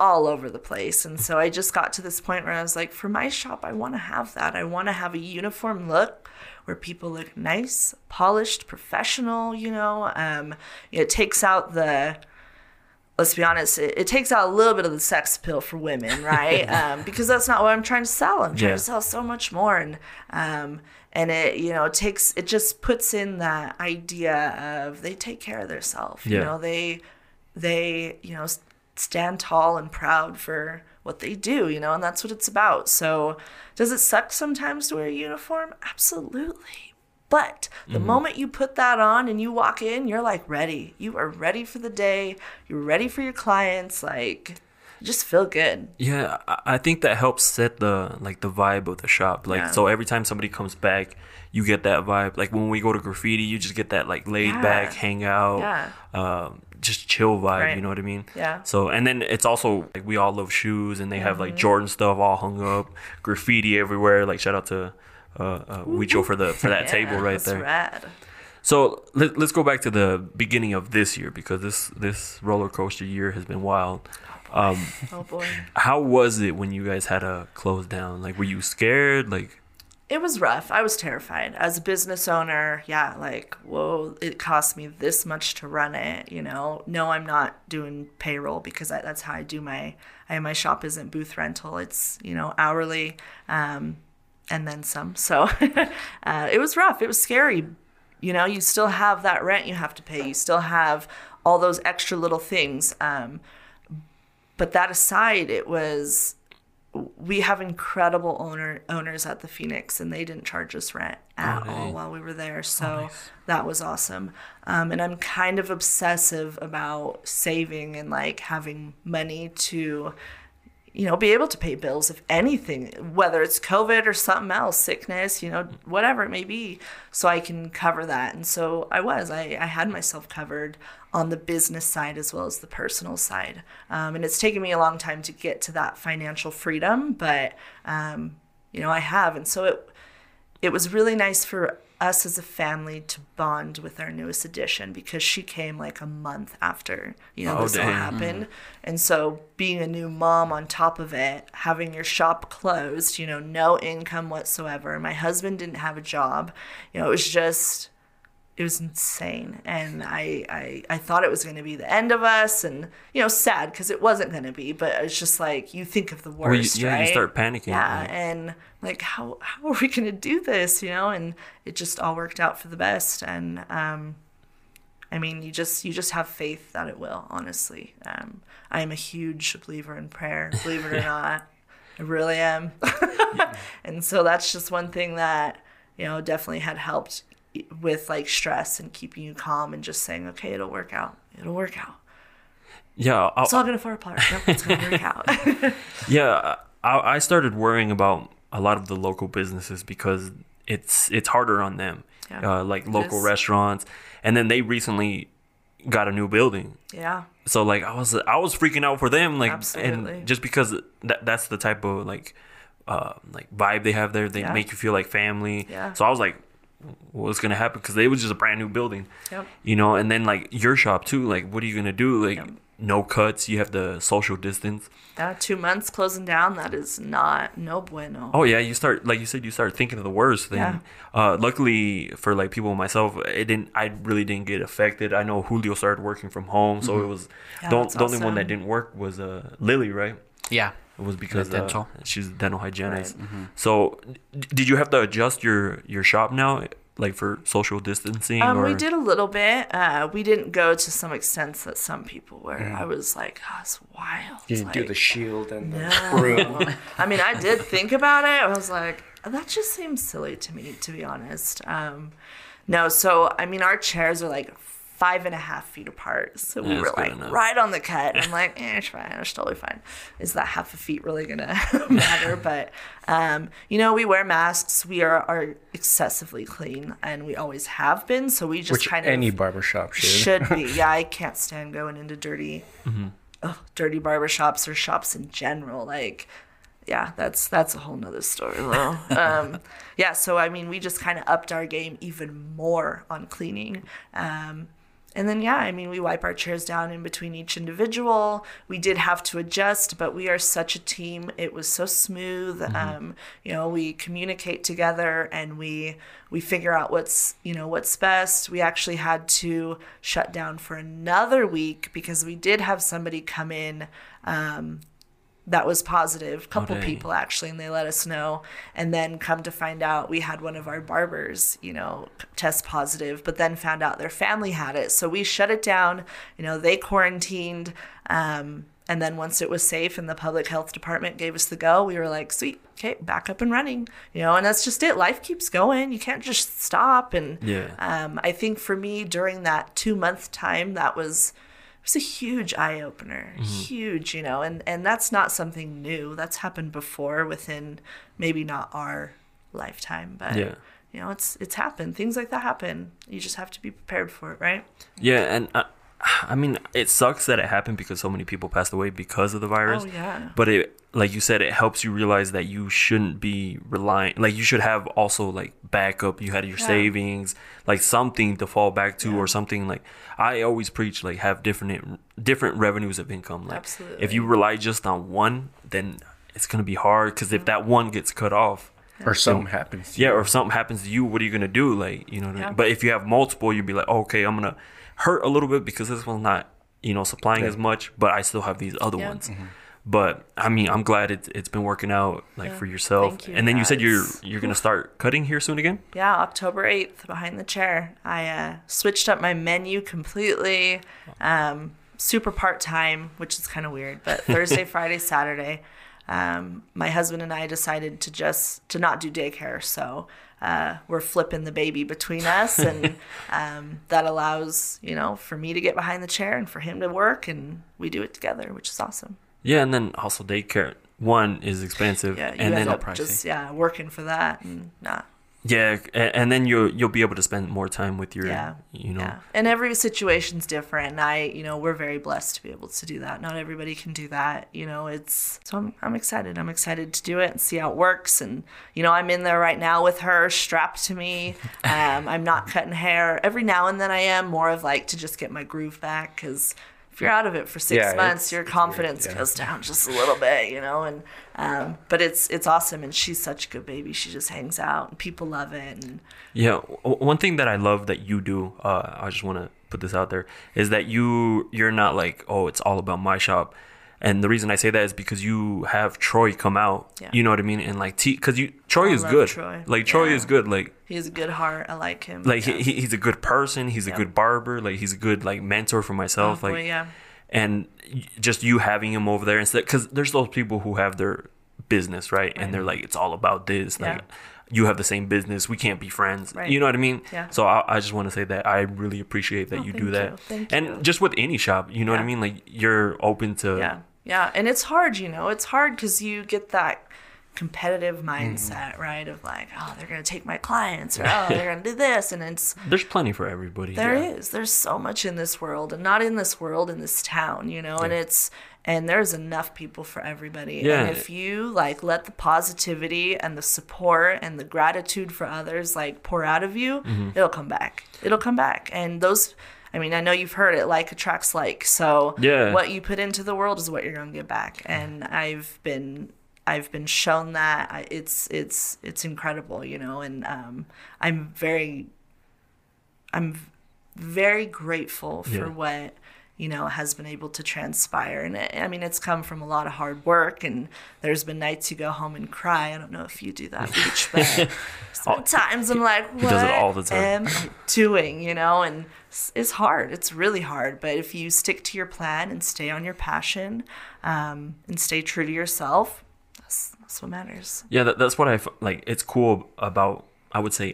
all over the place. And so I just got to this point where I was like, for my shop, I want to have that. I want to have a uniform look where people look nice, polished, professional, you know. It takes out let's be honest, it takes out a little bit of the sex appeal for women, right? Because that's not what I'm trying to sell. I'm trying to sell so much more. And it, you know, it just puts in that idea of they take care of themselves. Yeah. You know, they, you know, stand tall and proud for what they do, you know, and that's what it's about. So does it suck sometimes to wear a uniform? Absolutely. But the moment you put that on and you walk in, you're like ready. You are ready for the day. You're ready for your clients. Like, you just feel good. Yeah, I think that helps set the vibe of the shop. Like, so every time somebody comes back, you get that vibe. Like when we go to Graffiti, you just get that like laid back hangout. just chill vibe, right. You know what I mean? Yeah. So, and then it's also like we all love shoes, and they have like Jordan stuff all hung up, graffiti everywhere. Like shout out to Wicho for that yeah, table right that's there. Rad. So let's go back to the beginning of this year, because this roller coaster year has been wild. Oh boy. How was it when you guys had to close down? Like, were you scared? Like, it was rough. I was terrified as a business owner. Yeah, like, whoa, it cost me this much to run it. You know, no, I'm not doing payroll because that's how I do my shop isn't booth rental. It's, you know, hourly, and then some. So it was rough. It was scary. You know, you still have that rent you have to pay. You still have all those extra little things. But that aside, it was, we have incredible owners at the Phoenix, and they didn't charge us rent at all while we were there. So that was awesome. And I'm kind of obsessive about saving and like having money to, you know, be able to pay bills, if anything, whether it's COVID or something else, sickness, you know, whatever it may be, so I can cover that. And so I had myself covered on the business side as well as the personal side. And it's taken me a long time to get to that financial freedom, but, you know, I have. And so it was really nice for us as a family to bond with our newest addition, because she came like a month after, you know, this all happened. And so being a new mom on top of it, having your shop closed, you know, no income whatsoever. My husband didn't have a job. You know, it was insane. And I thought it was going to be the end of us, and, you know, sad because it wasn't going to be, but it's just like, you think of the worst, right? You start panicking. Yeah, right? And like, how are we going to do this, you know? And it just all worked out for the best. And, I mean, you just have faith that it will, honestly. I am a huge believer in prayer, believe it or not. I really am. And so that's just one thing that, you know, definitely had helped with like stress and keeping you calm and just saying, okay, it'll work out. Yeah. It's all going to fall apart. Yep, it's going to work out. Yeah. I started worrying about a lot of the local businesses because it's harder on them, like local restaurants. And then they recently got a new building. Yeah. So like I was freaking out for them. Like, absolutely. And just because that's the type of like vibe they have there. They make you feel like family. Yeah. So I was like, what's gonna happen? Because it was just a brand new building, you know. And then like your shop too, like what are you gonna do? Like no cuts, you have the social distance. 2 months closing down, that is not no bueno. Oh yeah, you start, like you said, you start thinking of the worst thing. Luckily for like people myself, I really didn't get affected. I know Julio started working from home, so it was the only one that didn't work was Lily, right? Yeah. It was because she's a dental hygienist. Right. Mm-hmm. So did you have to adjust your shop now, like for social distancing? We did a little bit. We didn't go to some extents that some people were. Yeah. I was like, oh, it's wild. You didn't do the shield and the broom. I mean, I did think about it. I was like, that just seems silly to me, to be honest. No, so, I mean, our chairs are like 5.5 feet apart, so we were like right on the cut. I'm like, it's fine, it's totally fine. Is that half a feet really gonna matter? But you know, we wear masks, we are excessively clean, and we always have been, so we just kind of any barbershop should be. I can't stand going into dirty barbershops or shops in general. Like, yeah, that's a whole nother story though. So I mean, we just kind of upped our game even more on cleaning. And then, I mean, we wipe our chairs down in between each individual. We did have to adjust, but we are such a team. It was so smooth. You know, we communicate together and we figure out what's best. We actually had to shut down for another week because we did have somebody come in that was positive, couple people actually, and they let us know. And then come to find out, we had one of our barbers, you know, test positive, but then found out their family had it. So we shut it down, you know, they quarantined. And then once it was safe and the public health department gave us the go, we were like, sweet, okay, back up and running, you know, and that's just it. Life keeps going. You can't just stop. And I think for me during that 2 month time, that was, it was a huge eye-opener, huge, you know, and that's not something new. That's happened before within maybe not our lifetime, but, you know, it's happened. Things like that happen. You just have to be prepared for it, right? Yeah, and I, I mean, it sucks that it happened because so many people passed away because of the virus. Oh, yeah. But it, like you said, it helps you realize that you shouldn't be relying. Like, you should have also, like, backup. You had your savings, like, something to fall back to or something. Like, I always preach, like, have different revenues of income. Like, absolutely. If you rely just on one, then it's going to be hard because if that one gets cut off. Or something happens. Yeah, or if something happens to you, what are you going to do? Like, you know what I mean? But if you have multiple, you'd be like, oh, okay, I'm going to hurt a little bit because this one's not, you know, supplying as much, but I still have these other ones. Mm-hmm. But I mean, I'm glad it's been working out, like, for yourself. Thank you, and then you said you're gonna start cutting here soon again. Yeah, October 8th, behind the chair. I switched up my menu completely, super part time, which is kind of weird. But Thursday, Friday, Saturday, my husband and I decided to not do daycare, so. We're flipping the baby between us, and that allows, you know, for me to get behind the chair and for him to work, and we do it together, which is awesome. Yeah, and then also daycare, one, is expensive, yeah, and then just working for that, and yeah, and then you'll be able to spend more time with your, you know. Yeah. And every situation's different, and we're very blessed to be able to do that. Not everybody can do that, you know. So I'm excited. I'm excited to do it and see how it works. And, you know, I'm in there right now with her strapped to me. I'm not cutting hair. Every now and then I am, more of like to just get my groove back, because if you're out of it for 6 months, your confidence goes down just a little bit, you know. And but it's awesome, and she's such a good baby. She just hangs out, and people love it. And one thing that I love that you do, I just want to put this out there, is that you're not like, oh, it's all about my shop. And the reason I say that is because you have Troy come out. Yeah. You know what I mean? And like, because Troy is good. Troy is good. Like, he has a good heart. I like him. Like, he's a good person. He's a good barber. Like, he's a good, like, mentor for myself. Oh, like, boy, yeah. And just you having him over there instead, because there's those people who have their business, right? And they're like, it's all about this. Yeah. Like, you have the same business. We can't be friends. Right. You know what I mean? Yeah. So I just want to say that I really appreciate that you do that. Thank you. And just with any shop, you know what I mean? Like, you're open to. Yeah. Yeah, and it's hard, you know. It's hard because you get that competitive mindset, right? Of like, oh, they're going to take my clients, or oh, they're going to do this. And it's... There's plenty for everybody. There is. There's so much in this world, and not in this world, in this town, you know. Yeah. And it's... And there's enough people for everybody. Yeah. And if you, like, let the positivity and the support and the gratitude for others, like, pour out of you, it'll come back. It'll come back. And those... I mean, I know you've heard it, like attracts like. So what you put into the world is what you're gonna get back. And I've been shown that. It's incredible, you know. And I'm very grateful for what, you know, has been able to transpire. And it's come from a lot of hard work, and there's been nights you go home and cry. I don't know if you do that much, but sometimes I'm like, what does it all the time. Am I doing, you know? And it's hard. It's really hard. But if you stick to your plan and stay on your passion, and stay true to yourself, that's what matters. Yeah, that's what I like. It's cool about, I would say,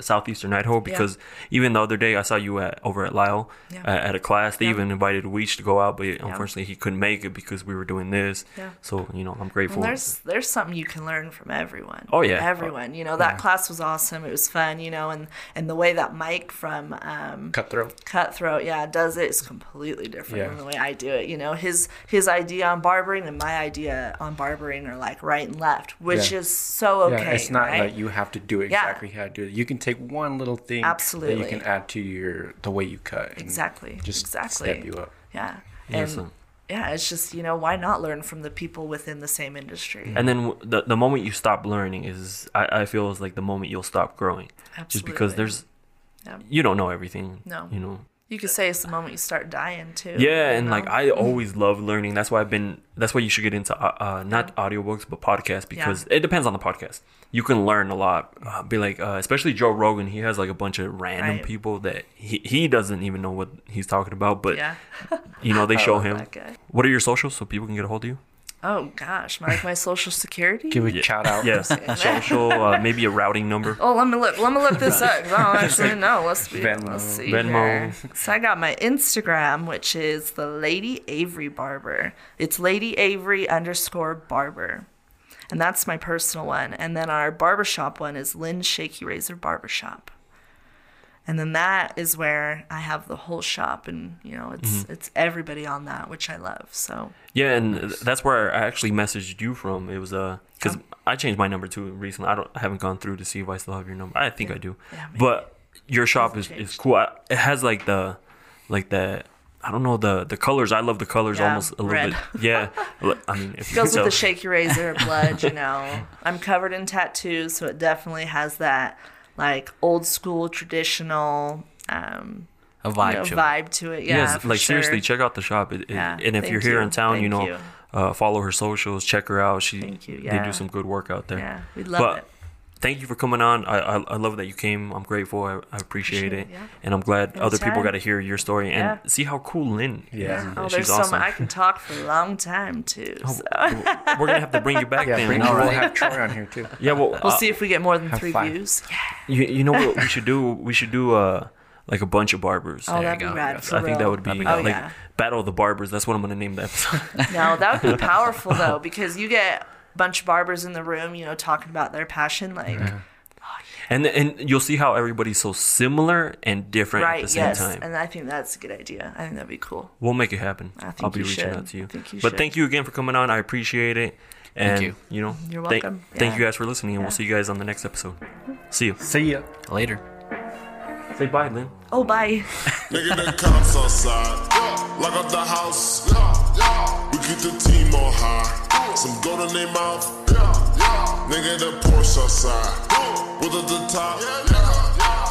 southeastern Idaho, because even the other day I saw you over at Lyle at a class. They even invited Weech to go out, but unfortunately he couldn't make it because we were doing this. Yeah. So, you know, I'm grateful. And there's something you can learn from everyone. Oh, yeah. Everyone. You know, that class was awesome. It was fun, you know, and the way that Mike from Cutthroat, does it is completely different than the way I do it. You know, his idea on barbering and my idea on barbering are like right and left, which is so okay. Yeah, it's not like you have to do exactly how to do it. You can take one little thing that you can add to the way you cut. And exactly. Step you up. Yeah. And it's just, you know, why not learn from the people within the same industry? And then the moment you stop learning is, I feel, is like the moment you'll stop growing. Absolutely. Just because there's, you don't know everything. No. You know. You could say it's the moment you start dying too. Yeah, and like I always love learning. That's why you should get into not audiobooks but podcasts, because it depends on the podcast. You can learn a lot. Especially Joe Rogan, he has like a bunch of random people that he doesn't even know what he's talking about, but you know, they show him. What are your socials so people can get a hold of you? Oh, gosh. My social security? Can we shout out? Yes. Social, maybe a routing number. Oh, let me look this up. I don't actually know. Let's see Venmo. Here. So I got my Instagram, which is the Lady Avery Barber. It's Lady Avery _Barber. And that's my personal one. And then our barbershop one is Lynn's Shaky Razor Barbershop. And then that is where I have the whole shop, and you know, it's it's everybody on that, which I love. So yeah, and that's where I actually messaged you from. It was because I changed my number too recently. I haven't gone through to see if I still have your number. I think I do. Yeah, but your shop is cool. It has like that. I don't know the colors. I love the colors almost a little bit. Yeah, I mean, if it goes with the Shaky Razor blood. You know, I'm covered in tattoos, so it definitely has that. Like old school, traditional, a vibe, you know, vibe to it. Yeah, like sure. Seriously, check out the shop. And if you're here in town, you know, follow her socials, check her out. They do some good work out there. Yeah, we love it. Thank you for coming on. I love that you came. I'm grateful. I appreciate it. Yeah. And I'm glad other people got to hear your story and see how cool Lynn is. Yeah. Oh, she's awesome. I can talk for a long time, too. So. We're going to have to bring you back then. We'll have Troy on here, too. Yeah, well, we'll see if we get more than 3 views. Yeah. You know what we should do? We should do like a bunch of barbers. Oh, that'd be rad. I think that would be like Battle of the Barbers. That's what I'm going to name the episode. No, that would be powerful, though, because you get... bunch of barbers in the room, you know, talking about their passion, like and you'll see how everybody's so similar and different at the same time. And I think that's a good idea. I think that'd be cool. We'll make it happen. I'll be reaching out to you. But thank you again for coming on. I appreciate it. And thank you. You know, you're welcome. Thank you guys for listening, and we'll see you guys on the next episode. See you. See ya. Later. Say bye, Lynn. Oh, bye. Nigga, the cops outside. Lock up the house. We keep the team on high. Some gold in their mouth. Nigga, the Porsche outside. With her the top.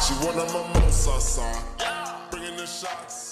She wanna mimosa outside. Bringing the shots.